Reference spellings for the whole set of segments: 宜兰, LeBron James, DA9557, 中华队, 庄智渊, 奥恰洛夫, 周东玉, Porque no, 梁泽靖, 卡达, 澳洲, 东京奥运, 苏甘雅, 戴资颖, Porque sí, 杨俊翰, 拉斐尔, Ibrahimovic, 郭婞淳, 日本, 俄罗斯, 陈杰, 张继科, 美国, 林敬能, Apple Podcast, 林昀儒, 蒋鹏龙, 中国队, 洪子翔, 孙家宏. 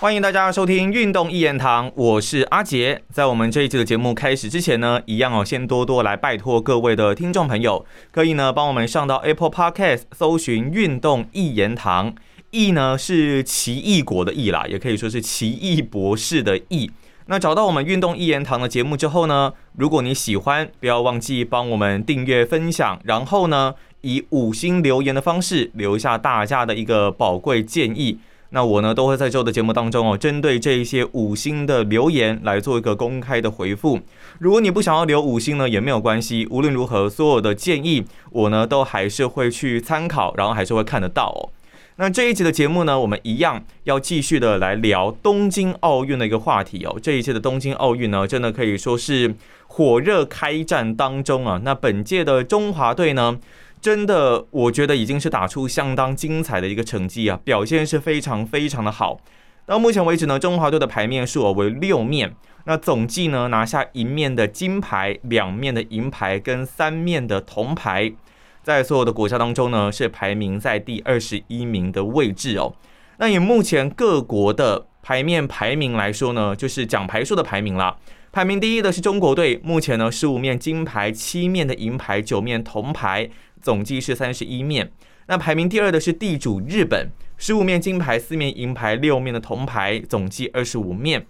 欢迎大家收听运动一言堂，我是阿杰。在我们这一期的节目开始之前呢，一样先多多来拜托各位的听众朋友，可以呢帮我们上到 Apple Podcast 搜寻运动一言堂，异呢是奇异果的异啦，也可以说是奇异博士的异。那找到我们运动一言堂的节目之后呢，如果你喜欢，不要忘记帮我们订阅分享，然后呢以5星留言的方式留下大家的一个宝贵建议。那我呢都会在这的节目当中针对这一些5星的留言来做一个公开的回复。如果你不想要留5星呢也没有关系，无论如何所有的建议我呢都还是会去参考，然后还是会看得到哦。那这一集的节目呢，我们一样要继续的来聊东京奥运的一个话题哦。这一届的东京奥运呢，真的可以说是火热开战当中啊。那本届的中华队呢，真的我觉得已经是打出相当精彩的一个成绩啊，表现是非常非常的好。到目前为止呢，中华队的牌面数为6面，那总计呢拿下1面的金牌、2面的银牌跟3面的铜牌。在所有的国家当中呢，是排名在第21名的位置哦。那以目前各国的排名来说呢，就是奖牌数的排名啦。排名第1的是中国队，目前呢15面金牌、7面的银牌、9面铜牌，总计是31面。那排名第2的是地主日本，15面金牌、4面银牌、6面的铜牌，总计25面。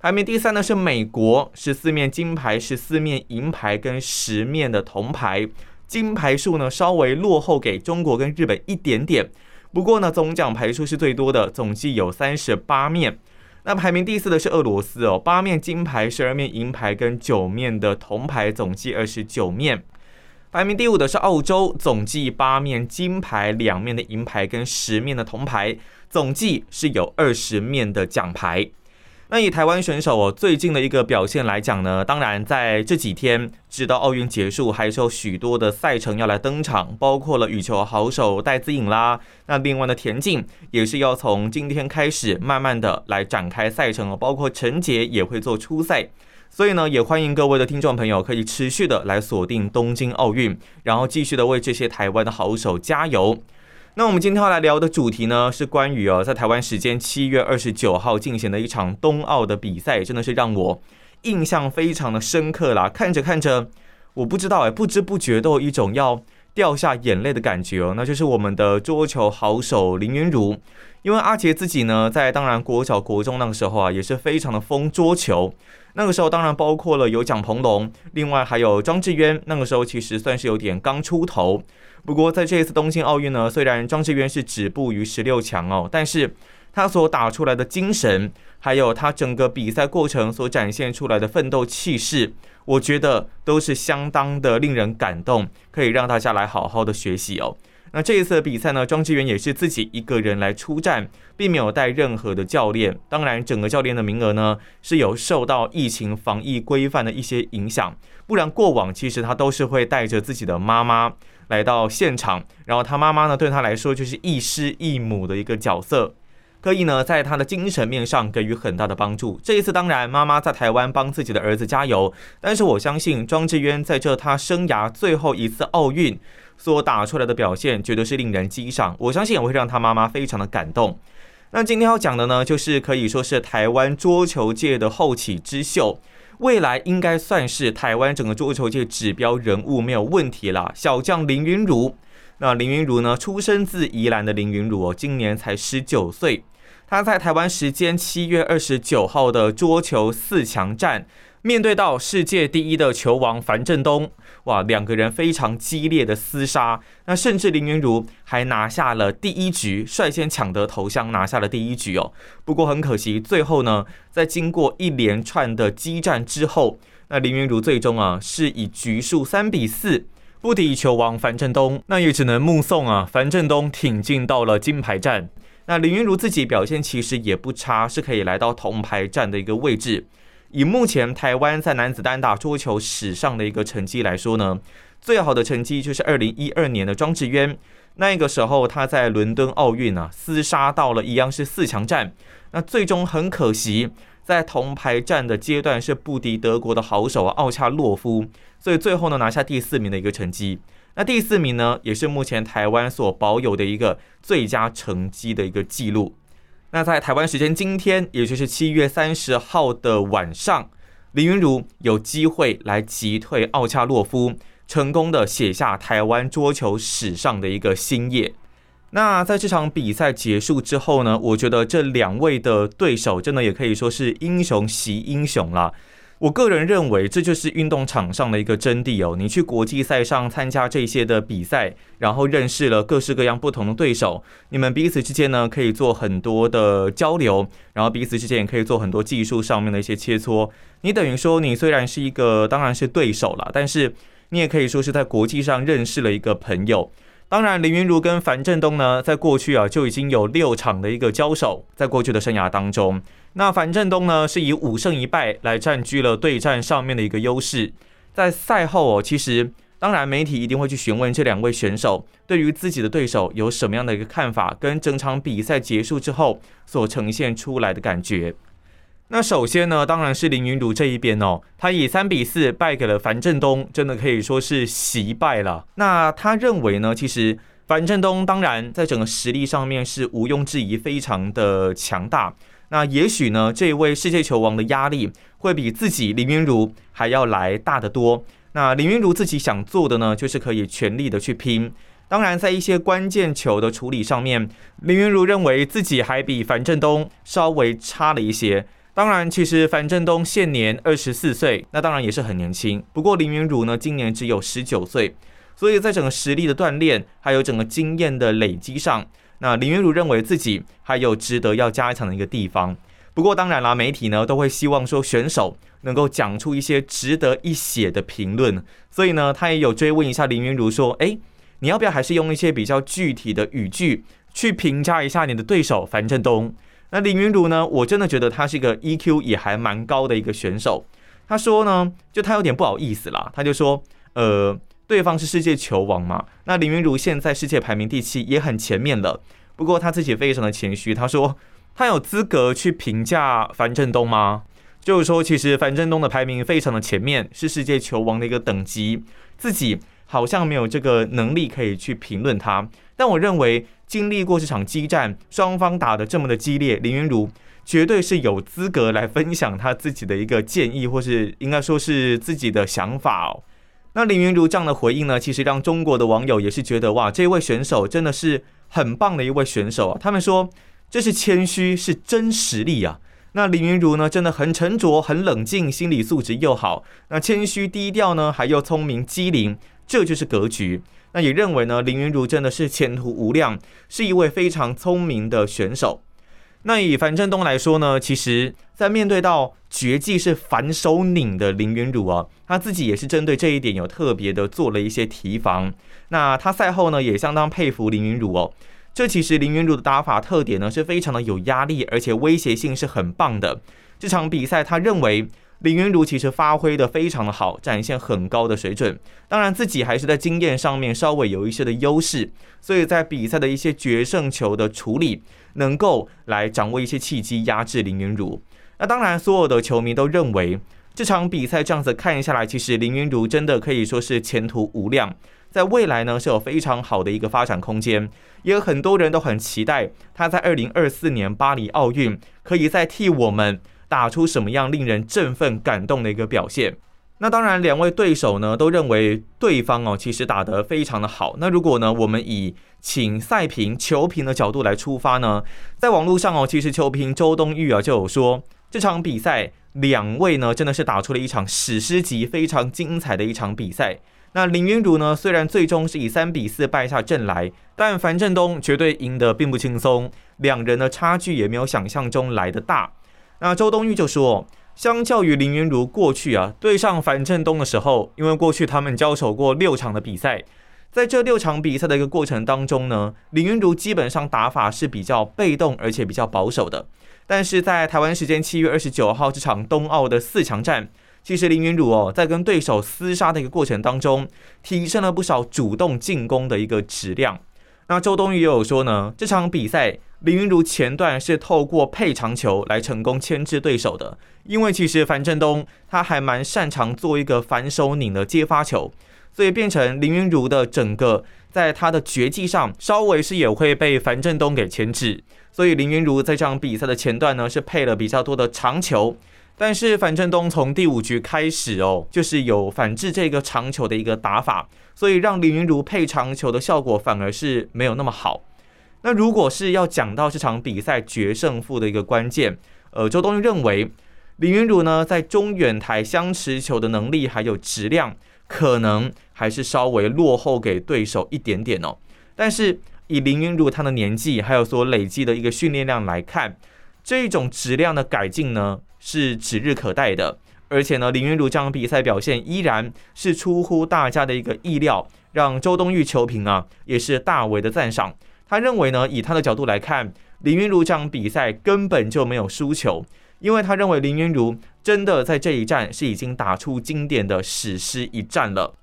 排名第3呢是美国，14面金牌、14面银牌跟10面的铜牌。金牌数呢稍微落后给中国跟日本一点点，不过呢总奖牌数是最多的，总计有38面。那排名第4的是俄罗斯哦，8面金牌、12面银牌跟9面的铜牌，总计29面。排名第5的是澳洲，总计8面金牌、2面的银牌跟10面的铜牌，总计是有20面的奖牌。那以台湾选手哦最近的一个表现来讲呢，当然在这几天直到奥运结束，还是有许多的赛程要来登场，包括了羽球好手戴资颖啦，那另外的田径也是要从今天开始慢慢的来展开赛程哦，包括陈杰也会做出赛，所以呢也欢迎各位的听众朋友可以持续的来锁定东京奥运，然后继续的为这些台湾的好手加油。那我们今天要来聊的主题呢，是关于在台湾时间7月29号进行的一场冬奥的比赛，真的是让我印象非常的深刻啦。看着看着，我不知道不知不觉都有一种要掉下眼泪的感觉哦。那就是我们的桌球好手林昀儒，因为阿杰自己呢，在当然国小国中那个时候啊，也是非常的疯桌球。那个时候当然包括了有蒋鹏龙，另外还有庄智渊，那个时候其实算是有点刚出头。不过在这一次东京奥运呢，虽然庄智渊是止步于16强哦，但是他所打出来的精神，还有他整个比赛过程所展现出来的奋斗气势，我觉得都是相当的令人感动，可以让大家来好好的学习哦。那这一次的比赛呢，庄智渊也是自己一个人来出战，并没有带任何的教练。当然，整个教练的名额呢是有受到疫情防疫规范的一些影响，不然过往其实他都是会带着自己的妈妈来到现场，然后他妈妈呢对他来说就是亦师亦母的一个角色，可以呢在他的精神面上给予很大的帮助。这一次当然妈妈在台湾帮自己的儿子加油，但是我相信庄智渊在这他生涯最后一次奥运所打出来的表现绝对是令人激赏，我相信也会让他妈妈非常的感动。那今天要讲的呢，就是可以说是台湾桌球界的后起之秀，未来应该算是台湾整个桌球界指标人物没有问题啦，小将林昀儒。那林昀儒呢，出生自宜兰的林昀儒今年才19岁。他在台湾时间7月29号的桌球4强战，面对到世界第1的球王樊振东，哇，2个人非常激烈的厮杀，那甚至林昀儒还拿下了第1局，率先抢得头香，拿下了第1局哦。不过很可惜，最后呢，在经过一连串的激战之后，那林昀儒最终是以局数3-4不敌球王樊振东，那也只能目送樊振东挺进到了金牌战。那林昀儒自己表现其实也不差，是可以来到铜牌战的一个位置。以目前台湾在男子单打桌球史上的一个成绩来说呢，最好的成绩就是2012年的庄智渊，那个时候他在伦敦奥运厮杀到了一样是4强战，那最终很可惜在铜牌战的阶段是不敌德国的好手奥恰洛夫，所以最后呢拿下第4名的一个成绩。那第4名呢，也是目前台湾所保有的一个最佳成绩的一个记录。那在台湾时间今天，也就是7月30号的晚上，林昀儒有机会来击退奥恰洛夫，成功的写下台湾桌球史上的一个新页。那在这场比赛结束之后呢，我觉得这两位的对手真的也可以说是英雄惜英雄啦。我个人认为这就是运动场上的一个真谛哦，你去国际赛上参加这些的比赛，然后认识了各式各样不同的对手，你们彼此之间呢可以做很多的交流，然后彼此之间也可以做很多技术上面的一些切磋。你等于说你虽然是一个当然是对手啦，但是你也可以说是在国际上认识了一个朋友。当然林昀儒跟樊振东呢在过去啊就已经有6场的一个交手，在过去的生涯当中，那樊振东呢是以5胜1败来占据了对战上面的一个优势。在赛后哦，其实当然媒体一定会去询问这两位选手对于自己的对手有什么样的一个看法，跟整场比赛结束之后所呈现出来的感觉。那首先呢，当然是林昀儒这一边哦，他以3-4败给了樊振东，真的可以说是惜败了。那他认为呢，其实樊振东当然在整个实力上面是毋庸置疑，非常的强大。那也许呢，这位世界球王的压力会比自己林昀儒还要来大得多。那林昀儒自己想做的呢，就是可以全力的去拼。当然在一些关键球的处理上面，林昀儒认为自己还比樊振东稍微差了一些。当然其实樊振东现年24岁，那当然也是很年轻，不过林昀儒呢今年只有19岁，所以在整个实力的锻炼还有整个经验的累积上，那林昀儒认为自己还有值得要加强的一个地方。不过当然啦，媒体呢都会希望说选手能够讲出一些值得一写的评论，所以呢他也有追问一下林昀儒说，你要不要还是用一些比较具体的语句去评价一下你的对手樊振东。那林昀儒呢，我真的觉得他是一个 EQ 也还蛮高的一个选手。他说呢，就他有点不好意思啦，他就说对方是世界球王嘛，那林昀儒现在世界排名第7也很前面了，不过他自己非常的谦虚，他说他有资格去评价樊振东吗？就是说其实樊振东的排名非常的前面，是世界球王的一个等级，自己好像没有这个能力可以去评论他。但我认为经历过这场激战，双方打得这么的激烈，林昀儒绝对是有资格来分享他自己的一个建议，或是应该说是自己的想法哦。那林昀儒这样的回应呢，其实让中国的网友也是觉得哇，这位选手真的是很棒的一位选手啊。他们说这是谦虚，是真实力啊。那林昀儒呢，真的很沉着，很冷静，心理素质又好，那谦虚低调呢，还又聪明机灵，这就是格局。那也认为呢，林昀儒真的是前途无量，是一位非常聪明的选手。那以樊振东来说呢，其实在面对到绝技是反手拧的林昀儒啊，他自己也是针对这一点有特别的做了一些提防。那他赛后呢也相当佩服林昀儒哦，这其实林昀儒的打法特点呢是非常的有压力，而且威胁性是很棒的。这场比赛他认为林昀儒其实发挥的非常的好，展现很高的水准，当然自己还是在经验上面稍微有一些的优势，所以在比赛的一些决胜球的处理能够来掌握一些契机，压制林昀儒。那当然所有的球迷都认为这场比赛这样子看下来，其实林昀儒真的可以说是前途无量，在未来呢是有非常好的一个发展空间，也有很多人都很期待他在2024年巴黎奥运可以再替我们打出什么样令人振奋感动的一个表现。那当然两位对手呢都认为对方其实打得非常的好。那如果呢我们以请赛评球评的角度来出发呢，在网络上其实球评周东玉就有说，这场比赛两位呢真的是打出了一场史诗级非常精彩的一场比赛。那林昀儒呢虽然最终是以3-4败下阵来，但樊振东绝对赢得并不轻松，两人的差距也没有想象中来得大。那周东玉就说，相较于林昀儒过去对上樊振东的时候，因为过去他们交手过6场的比赛，在这6场比赛的一个过程当中呢，林昀儒基本上打法是比较被动而且比较保守的。但是在台湾时间7月29号这场东奥的4强战，其实林昀儒在跟对手厮杀的一个过程当中，提升了不少主动进攻的一个质量。那周东玉也有说呢，这场比赛林昀儒前段是透过配长球来成功牵制对手的，因为其实樊振东他还蛮擅长做一个反手拧的接发球，所以变成林昀儒的整个在他的绝技上稍微是也会被樊振东给牵制，所以林昀儒在这场比赛的前段呢是配了比较多的长球，但是樊振东从第5局开始就是有反制这个长球的一个打法，所以让林昀儒配长球的效果反而是没有那么好。那如果是要讲到这场比赛决胜负的一个关键，周东玉认为林昀儒呢在中远台相持球的能力还有质量可能还是稍微落后给对手一点点但是以林昀儒他的年纪还有所累积的一个训练量来看，这种质量的改进呢是指日可待的，而且呢林昀儒这场比赛表现依然是出乎大家的一个意料，让周东玉球评也是大为的赞赏。他认为呢以他的角度来看，林昀儒这场比赛根本就没有输球，因为他认为林昀儒真的在这一战是已经打出经典的史诗一战了。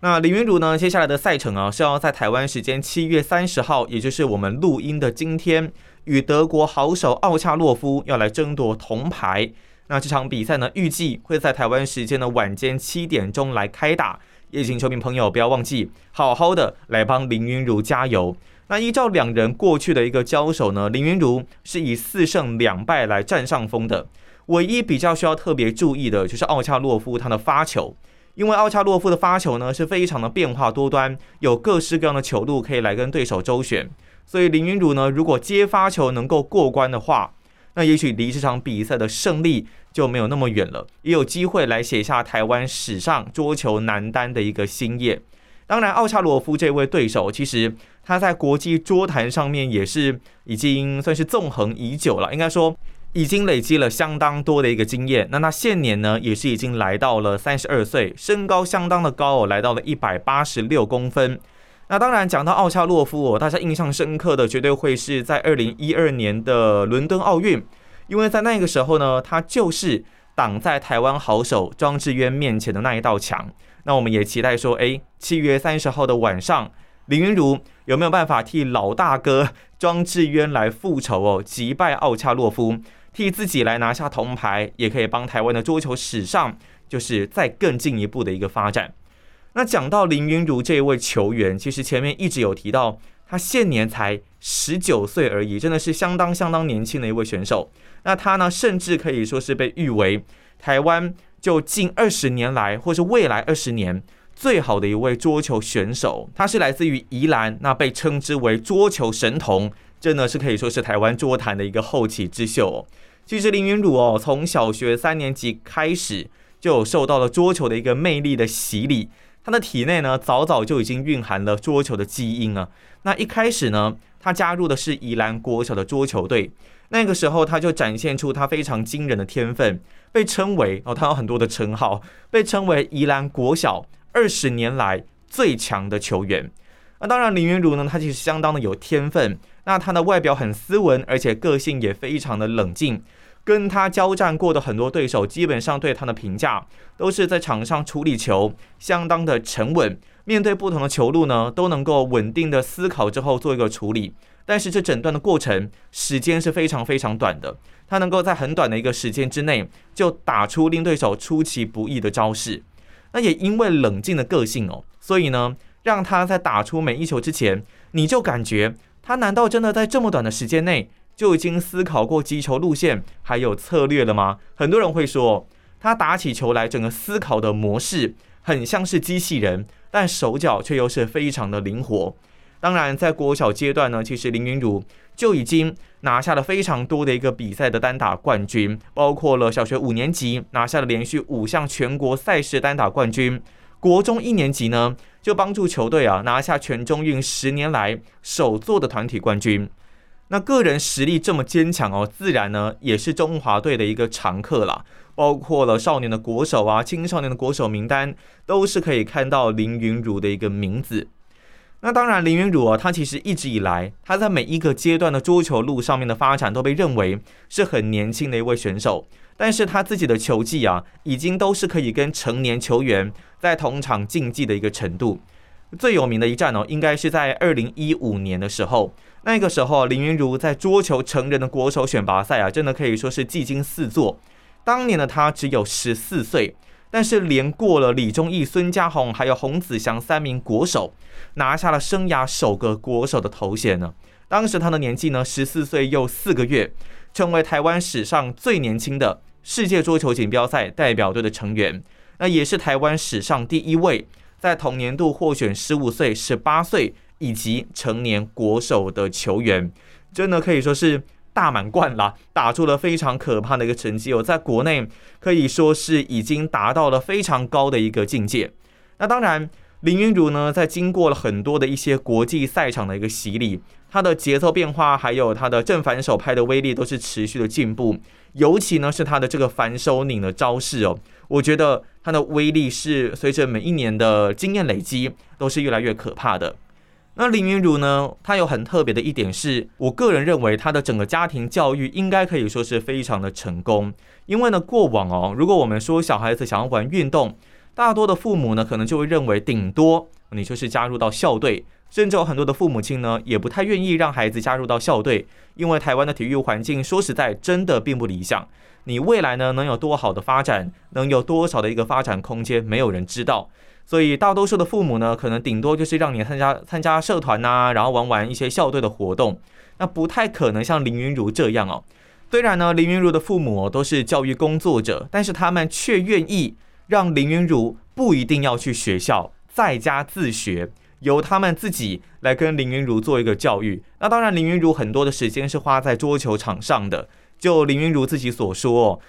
那林昀儒呢接下来的赛程是要在台湾时间7月30号，也就是我们录音的今天，与德国好手奥恰洛夫要来争夺铜牌。那这场比赛呢预计会在台湾时间的晚间7点钟来开打，也请球迷朋友不要忘记好好的来帮林昀儒加油。那依照两人过去的一个交手呢，林昀儒是以4胜2败来占上风的。唯一比较需要特别注意的就是奥恰洛夫他的发球，因为奥恰洛夫的发球呢是非常的变化多端，有各式各样的球路可以来跟对手周旋，所以林昀儒呢如果接发球能够过关的话，那也许离这场比赛的胜利就没有那么远了，也有机会来写下台湾史上桌球男单的一个新页。当然奥恰洛夫这位对手其实他在国际桌坛上面也是已经算是纵横已久了，应该说已经累积了相当多的一个经验。那他现年呢也是已经来到了32岁，身高相当的高来到了186公分。那当然讲到奥恰洛夫大家印象深刻的绝对会是在2012年的伦敦奥运，因为在那个时候呢他就是挡在台湾好手庄智渊面前的那一道墙。那我们也期待说7月30号的晚上林昀儒有没有办法替老大哥庄智渊来复仇击败奥恰洛夫，替自己来拿下铜牌，也可以帮台湾的桌球史上就是再更进一步的一个发展。那讲到林昀儒这位球员，其实前面一直有提到他现年才19岁而已，真的是相当年轻的一位选手。那他呢甚至可以说是被誉为台湾就近20年来或是未来20年最好的一位桌球选手。他是来自于宜兰，那被称之为桌球神童，真的是可以说是台湾桌坛的一个后起之秀其实林昀儒从小学3年级开始就受到了桌球的一个魅力的洗礼，他的体内呢早就已经蕴含了桌球的基因了。那一开始呢他加入的是宜兰国小的桌球队，那个时候他就展现出他非常惊人的天分，被称为他有很多的称号，被称为宜兰国小20年来最强的球员。那当然林昀儒呢他其实相当的有天分，那他的外表很斯文，而且个性也非常的冷静，跟他交战过的很多对手基本上对他的评价都是在场上处理球相当的沉稳，面对不同的球路呢都能够稳定的思考之后做一个处理。但是这整段的过程时间是非常短的，他能够在很短的一个时间之内就打出令对手出其不意的招式。那也因为冷静的个性所以呢让他在打出每一球之前你就感觉他难道真的在这么短的时间内就已经思考过击球路线还有策略了吗？很多人会说他打起球来整个思考的模式很像是机器人，但手脚却又是非常的灵活。当然在国小阶段呢其实林昀儒就已经拿下了非常多的一个比赛的单打冠军，包括了小学5年级拿下了连续5项全国赛事单打冠军，国中1年级呢就帮助球队拿下全中运10年来首座的团体冠军。那个人实力这么坚强自然呢也是中华队的一个常客啦，包括了少年的国手青少年的国手名单都是可以看到林昀儒的一个名字。那当然林昀儒他其实一直以来他在每一个阶段的桌球路上面的发展都被认为是很年轻的一位选手，但是他自己的球技已经都是可以跟成年球员在同场竞技的一个程度。最有名的一战应该是在2015年的时候，那个时候林昀儒在桌球成人的国手选拔赛真的可以说是技惊四座。当年的他只有14岁，但是连过了李忠义、孙家宏还有洪子翔三名国手，拿下了生涯首个国手的头衔呢。当时他的年纪呢14岁又4个月，成为台湾史上最年轻的世界桌球锦标赛代表队的成员，那也是台湾史上第一位在同年度获选15岁、18岁以及成年国手的球员，真的可以说是大满贯啦，打出了非常可怕的一个成绩，在国内可以说是已经达到了非常高的一个境界。那当然林昀儒呢，在经过了很多的一些国际赛场的一个洗礼，他的节奏变化还有他的正反手拍的威力都是持续的进步，尤其呢是他的这个反手拧的招式哦，我觉得他的威力是随着每一年的经验累积都是越来越可怕的。那林昀儒呢，他有很特别的一点是，我个人认为他的整个家庭教育应该可以说是非常的成功，因为呢过往哦，如果我们说小孩子想要玩运动，大多的父母呢可能就会认为顶多你就是加入到校队，甚至有很多的父母亲呢也不太愿意让孩子加入到校队，因为台湾的体育环境说实在真的并不理想，你未来呢能有多好的发展，能有多少的一个发展空间，没有人知道，所以大多数的父母呢可能顶多就是让你参加社团啊，然后玩玩一些校队的活动，那不太可能像林昀儒这样哦。虽然呢林昀儒的父母都是教育工作者，但是他们却愿意让林昀儒不一定要去学校，在家自学，由他们自己来跟林昀儒做一个教育。那当然林昀儒很多的时间是花在桌球场上的，就林昀儒自己所说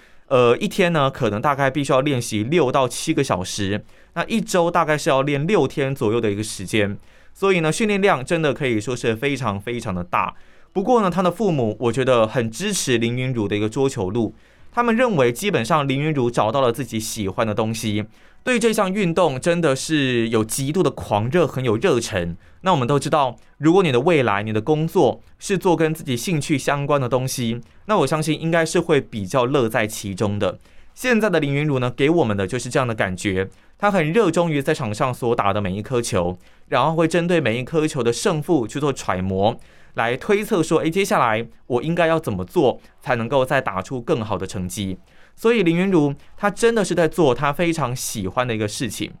一天呢可能大概必须要练习6到7个小时，那一周大概是要练6天左右的一个时间，所以呢训练量真的可以说是非常非常的大。不过呢他的父母我觉得很支持林昀儒的一个桌球路，他们认为基本上林昀儒找到了自己喜欢的东西，对这项运动真的是有极度的狂热，很有热忱。那我们都知道，如果你的未来你的工作是做跟自己兴趣相关的东西，那我相信应该是会比较乐在其中的。现在的林昀儒呢给我们的就是这样的感觉，他很热衷于在场上所打的每一颗球，然后会针对每一颗球的胜负去做揣摩，来推测说接下来我应该要怎么做才能够再打出更好的成绩。所以林昀儒他真的是在做他非常喜欢的一个事情。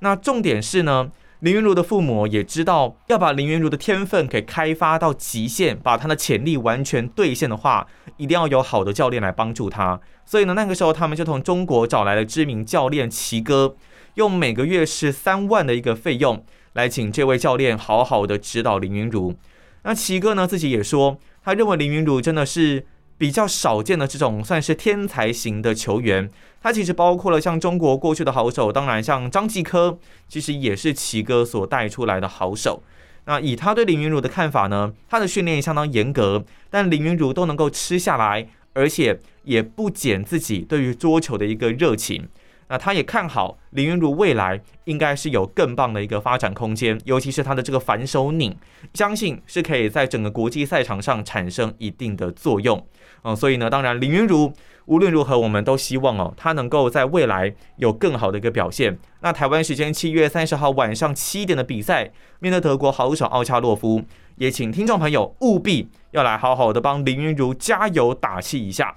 那重点是呢，林昀儒的父母也知道要把林昀儒的天分给开发到极限，把他的潜力完全兑现的话，一定要有好的教练来帮助他。所以呢那个时候他们就从中国找来了知名教练齐哥，用每个月13万的一个费用来请这位教练好好的指导林昀儒。那齐哥呢自己也说，他认为林昀儒真的是比较少见的这种算是天才型的球员，他其实包括了像中国过去的好手，当然像张继科其实也是齐哥所带出来的好手。那以他对林昀儒的看法呢，他的训练相当严格，但林昀儒都能够吃下来，而且也不减自己对于桌球的一个热情。那他也看好林昀儒未来应该是有更棒的一个发展空间，尤其是他的这个反手拧，相信是可以在整个国际赛场上产生一定的作用。所以呢，当然林昀儒无论如何我们都希望他能够在未来有更好的一个表现。那台湾时间7月30号晚上7点的比赛，面对德国好手奥恰洛夫，也请听众朋友务必要来好好的帮林昀儒加油打气一下。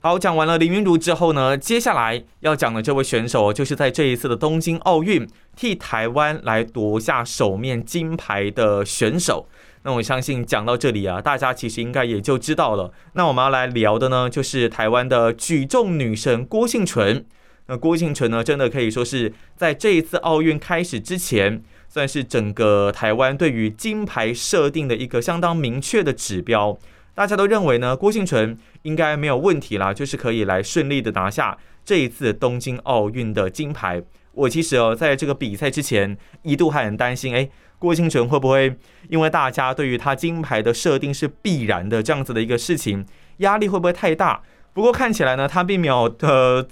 好，讲完了林昀儒之后呢，接下来要讲的这位选手就是在这一次的东京奥运替台湾来夺下首面金牌的选手。那我相信讲到这里啊，大家其实应该也就知道了。那我们要来聊的呢，就是台湾的举重女神郭婞淳。那郭婞淳呢，真的可以说是在这一次奥运开始之前，算是整个台湾对于金牌设定的一个相当明确的指标。大家都认为呢，郭婞淳应该没有问题啦，就是可以来顺利的拿下这一次东京奥运的金牌。我其实在这个比赛之前一度还很担心，郭婞淳会不会因为大家对于他金牌的设定是必然的这样子的一个事情，压力会不会太大？不过看起来呢，他并没有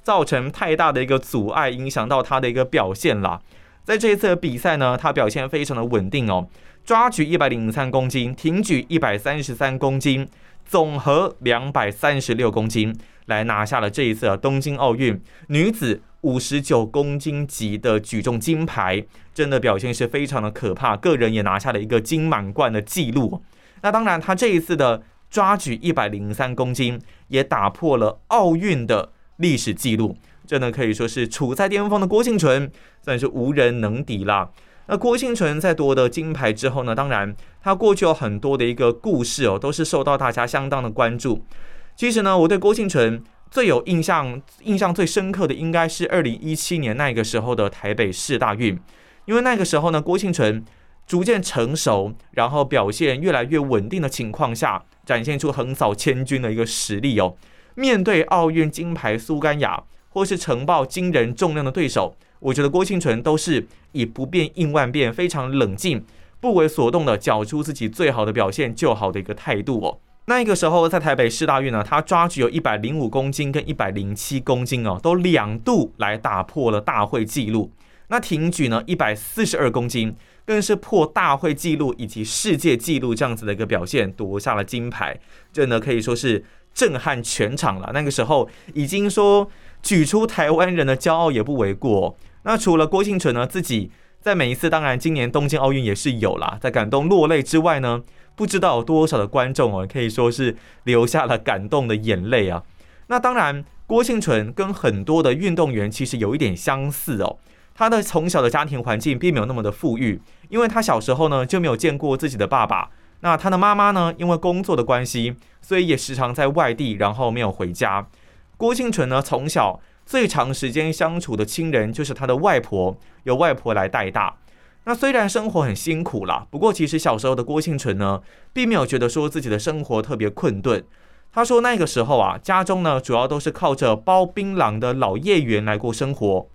造成太大的一个阻碍，影响到他的一个表现啦。在这一次的比赛呢，他表现非常的稳定哦，抓举103公斤，挺举133公斤，总和236公斤，来拿下了这一次东京奥运女子59公斤级的举重金牌，真的表现是非常的可怕，个人也拿下了一个金满贯的纪录。那当然，他这一次的抓举103公斤也打破了奥运的历史纪录。这呢可以说是处在巅峰的郭婞淳算是无人能敌啦。那郭婞淳在夺得金牌之后呢，当然他过去有很多的一个故事哦，都是受到大家相当的关注。其实呢，我对郭婞淳最有印象最深刻的应该是2017年那个时候的台北市大运，因为那个时候呢，郭婞淳逐渐成熟，然后表现越来越稳定的情况下，展现出横扫千军的一个实力哦。面对奥运金牌苏甘雅或是呈报惊人重量的对手，我觉得郭婞淳都是以不变应万变，非常冷静不为所动的缴出自己最好的表现就好的一个态度哦。那个时候在台北市大运呢，他抓举有105公斤跟107公斤哦，都两度来打破了大会纪录。那挺举呢142公斤更是破大会纪录以及世界纪录这样子的一个表现，夺下了金牌。这呢可以说是震撼全场了。那个时候已经说举出台湾人的骄傲也不为过、哦。那除了郭婞淳呢自己在每一次，当然今年东京奥运也是有啦，在感动落泪之外呢，不知道有多少的观众哦，可以说是流下了感动的眼泪啊。那当然，郭婞淳跟很多的运动员其实有一点相似哦。他的从小的家庭环境并没有那么的富裕，因为他小时候呢就没有见过自己的爸爸。那他的妈妈呢，因为工作的关系，所以也时常在外地，然后没有回家。郭婞淳呢，从小最长时间相处的亲人就是他的外婆，由外婆来带大。那虽然生活很辛苦啦，不过其实小时候的郭婞淳呢，并没有觉得说自己的生活特别困顿。他说那个时候啊，家中呢主要都是靠着包槟榔的老业员来过生活。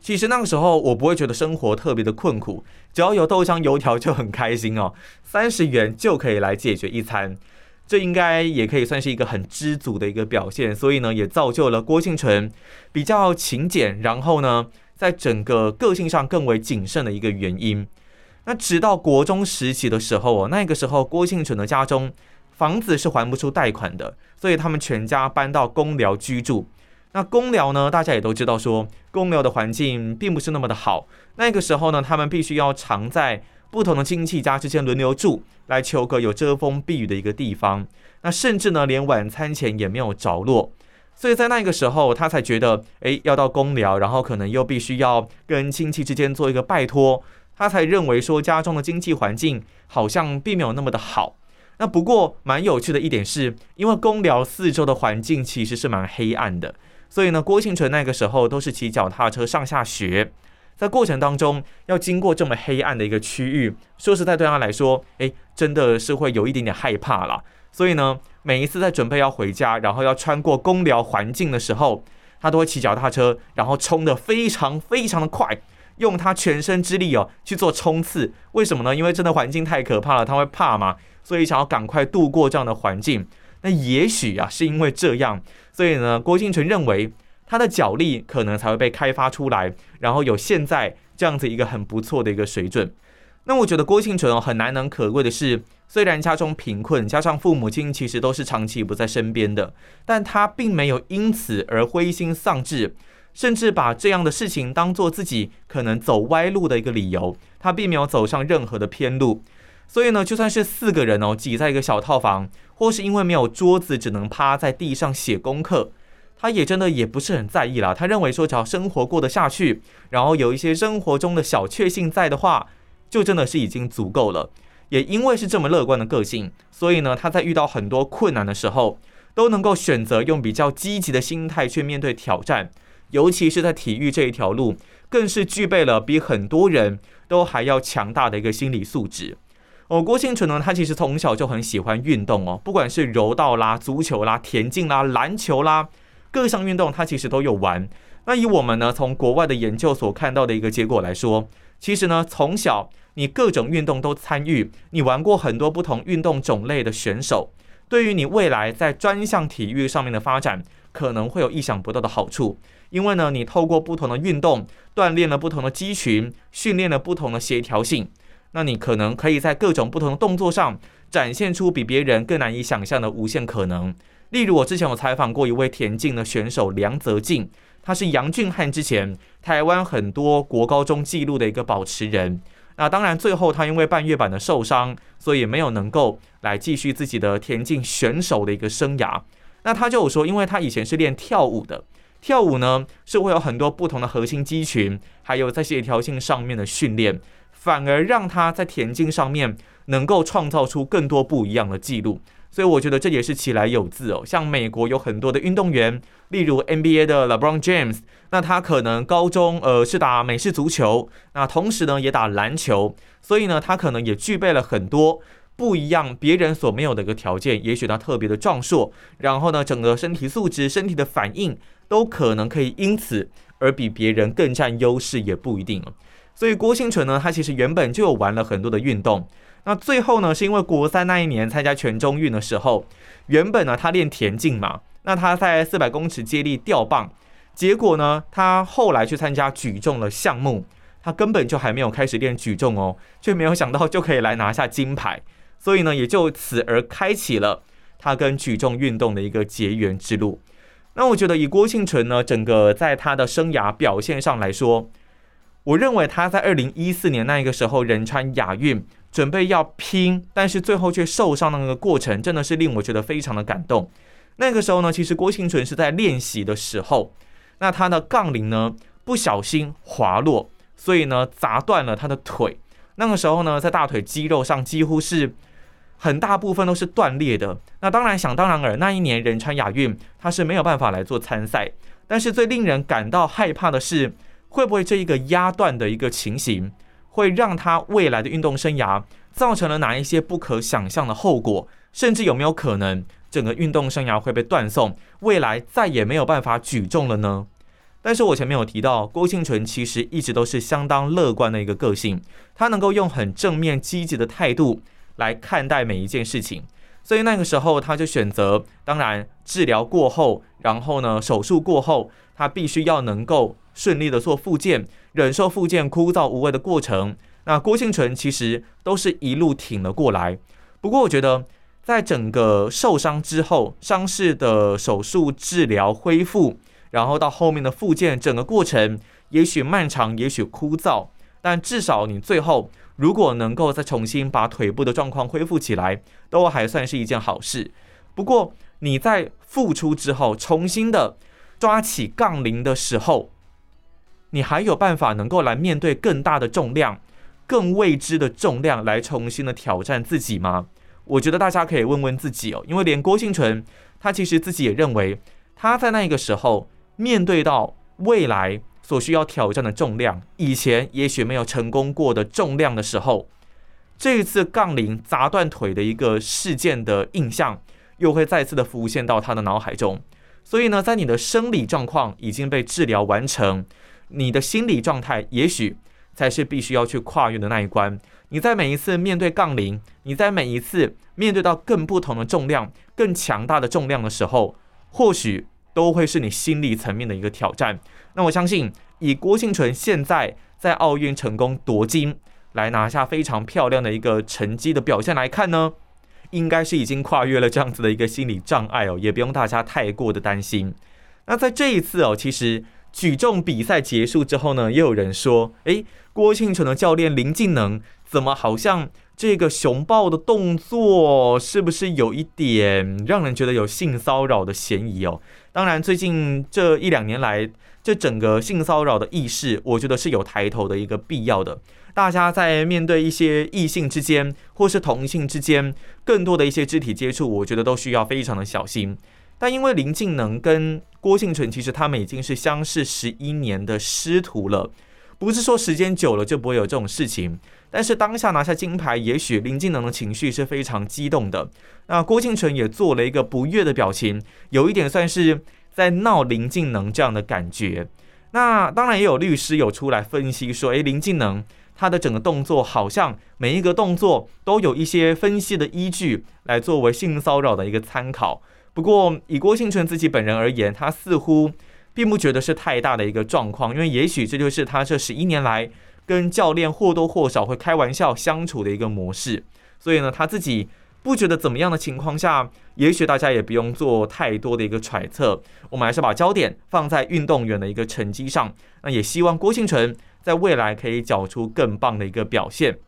其实那个时候我不会觉得生活特别的困苦，只要有豆浆油条就很开心哦，30元就可以来解决一餐。这应该也可以算是一个很知足的一个表现，所以呢也造就了郭婞淳比较勤俭，然后呢在整个个性上更为谨慎的一个原因。那直到国中时期的时候，那个时候郭婞淳的家中房子是还不出贷款的，所以他们全家搬到公寮居住。那公寮呢，大家也都知道说公寮的环境并不是那么的好。那个时候呢，他们必须要常在不同的亲戚家之间轮流住，来求个有遮风避雨的一个地方。那甚至呢，连晚餐前也没有着落。所以在那个时候他才觉得要到公寮，然后可能又必须要跟亲戚之间做一个拜托，他才认为说家中的经济环境好像并没有那么的好。那不过蛮有趣的一点是，因为公寮四周的环境其实是蛮黑暗的，所以呢郭婞淳那个时候都是骑脚踏车上下学，在过程当中要经过这么黑暗的一个区域，说实在对他来说真的是会有一点点害怕啦。所以呢每一次在准备要回家，然后要穿过公寮环境的时候，他都会骑脚踏车，然后冲得非常非常的快，用他全身之力哦去做冲刺。为什么呢？因为真的环境太可怕了，他会怕嘛，所以想要赶快度过这样的环境。那也许啊是因为这样，所以呢郭婞淳认为他的脚力可能才会被开发出来，然后有现在这样子一个很不错的一个水准。那我觉得郭婞淳很难能可贵的是，虽然家中贫困，加上父母亲其实都是长期不在身边的，但他并没有因此而灰心丧志，甚至把这样的事情当作自己可能走歪路的一个理由，他并没有走上任何的偏路。所以呢，就算是4个人哦挤在一个小套房，或是因为没有桌子只能趴在地上写功课，他也真的也不是很在意啦。他认为说只要生活过得下去，然后有一些生活中的小确幸在的话，就真的是已经足够了。也因为是这么乐观的个性，所以呢他在遇到很多困难的时候，都能够选择用比较积极的心态去面对挑战。尤其是在体育这一条路，更是具备了比很多人都还要强大的一个心理素质。郭婞淳呢，他其实从小就很喜欢运动哦，不管是柔道啦、足球啦、田径啦、篮球啦，各项运动他其实都有玩。那以我们呢从国外的研究所看到的一个结果来说，其实呢从小你各种运动都参与，你玩过很多不同运动种类的选手，对于你未来在专项体育上面的发展可能会有意想不到的好处。因为呢你透过不同的运动锻炼了不同的肌群，训练了不同的协调性，那你可能可以在各种不同的动作上展现出比别人更难以想象的无限可能。例如我之前有采访过一位田径的选手梁泽靖，他是杨俊翰之前台湾很多国高中纪录的一个保持人。那当然最后他因为半月板的受伤，所以没有能够来继续自己的田径选手的一个生涯。那他就有说，因为他以前是练跳舞的，跳舞呢是会有很多不同的核心肌群，还有在协调性上面的训练，反而让他在田径上面能够创造出更多不一样的记录。所以我觉得这也是其来有自哦。像美国有很多的运动员，例如 NBA 的 LeBron James， 那他可能高中是打美式足球，那同时呢也打篮球，所以呢他可能也具备了很多不一样别人所没有的一个条件，也许他特别的壮硕，然后呢整个身体素质、身体的反应都可能可以因此而比别人更占优势，也不一定。所以郭婞淳呢，他其实原本就有玩了很多的运动。那最后呢，是因为国三那一年参加全中运的时候，原本呢他练田径嘛，那他在400公尺接力掉棒，结果呢他后来去参加举重的项目，他根本就还没有开始练举重哦，却没有想到就可以来拿下金牌，所以呢也就此而开启了他跟举重运动的一个结缘之路。那我觉得以郭婞淳呢，整个在他的生涯表现上来说，我认为他在2014年那一个时候仁川亚运准备要拼，但是最后却受伤的那个过程真的是令我觉得非常的感动。那个时候呢，其实郭婞淳是在练习的时候，那他的杠铃呢不小心滑落，所以呢砸断了他的腿。那个时候呢，在大腿肌肉上几乎是很大部分都是断裂的。那当然想当然尔，那一年仁川亚运他是没有办法来做参赛，但是最令人感到害怕的是，会不会这一个压断的一个情形会让他未来的运动生涯造成了哪一些不可想象的后果，甚至有没有可能整个运动生涯会被断送，未来再也没有办法举重了呢？但是我前面有提到，郭婞淳其实一直都是相当乐观的一个个性，他能够用很正面积极的态度来看待每一件事情，所以那个时候他就选择，当然治疗过后，然后呢手术过后，他必须要能够顺利的做复健，忍受复健枯燥无味的过程。那郭婞淳其实都是一路挺了过来。不过我觉得在整个受伤之后，伤势的手术、治疗、恢复，然后到后面的复健，整个过程也许漫长，也许枯燥，但至少你最后如果能够再重新把腿部的状况恢复起来，都还算是一件好事。不过你在复出之后，重新的抓起杠铃的时候，你还有办法能够来面对更大的重量、更未知的重量，来重新的挑战自己吗？我觉得大家可以问问自己哦，因为连郭婞淳他其实自己也认为，他在那个时候面对到未来所需要挑战的重量，以前也许没有成功过的重量的时候，这一次杠铃砸断腿的一个事件的印象又会再次的浮现到他的脑海中。所以呢，在你的生理状况已经被治疗完成，你的心理状态也许才是必须要去跨越的那一关。你在每一次面对杠铃，你在每一次面对到更不同的重量、更强大的重量的时候，或许都会是你心理层面的一个挑战。那我相信以郭婞淳现在在奥运成功夺金，来拿下非常漂亮的一个成绩的表现来看呢，应该是已经跨越了这样子的一个心理障碍哦，也不用大家太过的担心。那在这一次哦，其实举重比赛结束之后呢，也有人说，郭婞淳的教练林敬能怎么好像这个熊抱的动作是不是有一点让人觉得有性骚扰的嫌疑哦？当然最近这一两年来，这整个性骚扰的意识我觉得是有抬头的一个必要的。大家在面对一些异性之间或是同性之间更多的一些肢体接触，我觉得都需要非常的小心。但因为林敬能跟郭婞淳其实他们已经是相识11年的师徒了，不是说时间久了就不会有这种事情。但是当下拿下金牌，也许林敬能的情绪是非常激动的，那郭婞淳也做了一个不悦的表情，有一点算是在闹林敬能这样的感觉。那当然也有律师有出来分析说，林敬能他的整个动作好像每一个动作都有一些分析的依据来作为性骚扰的一个参考。不过以郭婞淳自己本人而言，他似乎并不觉得是太大的一个状况，因为也许这就是他这11年来跟教练或多或少会开玩笑相处的一个模式。所以呢，他自己不觉得怎么样的情况下，也许大家也不用做太多的一个揣测，我们还是把焦点放在运动员的一个成绩上。那也希望郭婞淳在未来可以缴出更棒的一个表现。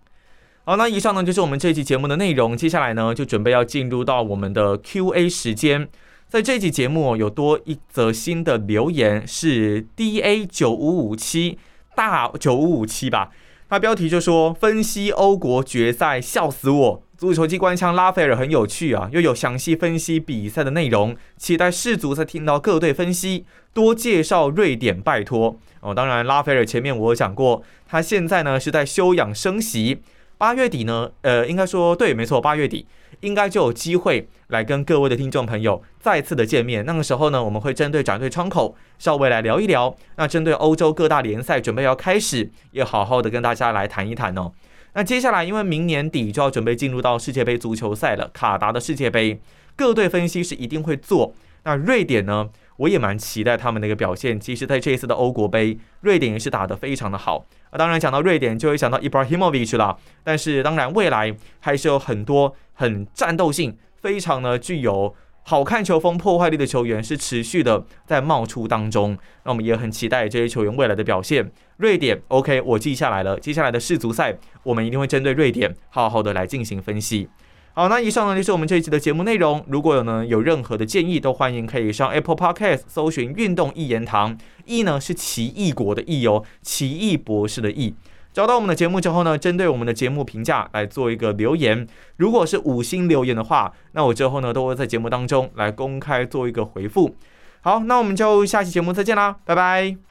好，那以上呢就是我们这期节目的内容，接下来呢就准备要进入到我们的 Q&A 时间。在这期节目有多一则新的留言，是 DA9557 大9557吧，他标题就说分析欧国决赛笑死我，足球机关枪拉斐尔很有趣啊，又有详细分析比赛的内容，期待世足赛听到各队分析，多介绍瑞典拜托哦。当然拉斐尔前面我有讲过，他现在呢是在休养生息，八月底呢应该说对没错，八月底应该就有机会来跟各位的听众朋友再次的见面。那个时候呢我们会针对转队窗口稍微来聊一聊，那针对欧洲各大联赛准备要开始，也好好的跟大家来谈一谈哦。那接下来因为明年底就要准备进入到世界杯足球赛了，卡达的世界杯，各队分析是一定会做。那瑞典呢我也蛮期待他们的一个表现，其实在这一次的欧国杯瑞典也是打得非常的好。当然讲到瑞典就会想到 Ibrahimovic 啦，但是当然未来还是有很多很战斗性非常呢具有好看球风破坏力的球员是持续的在冒出当中，那我们也很期待这些球员未来的表现。瑞典 OK 我记下来了，接下来的世足赛我们一定会针对瑞典好好的来进行分析。好，那以上呢就是我们这一集的节目内容，如果有任何的建议都欢迎可以上 Apple Podcast 搜寻运动一言堂，一呢是奇异国的异哦，奇异博士的异，找到我们的节目之后呢，针对我们的节目评价来做一个留言，如果是5星留言的话，那我之后呢都会在节目当中来公开做一个回复。好，那我们就下期节目再见啦，拜拜。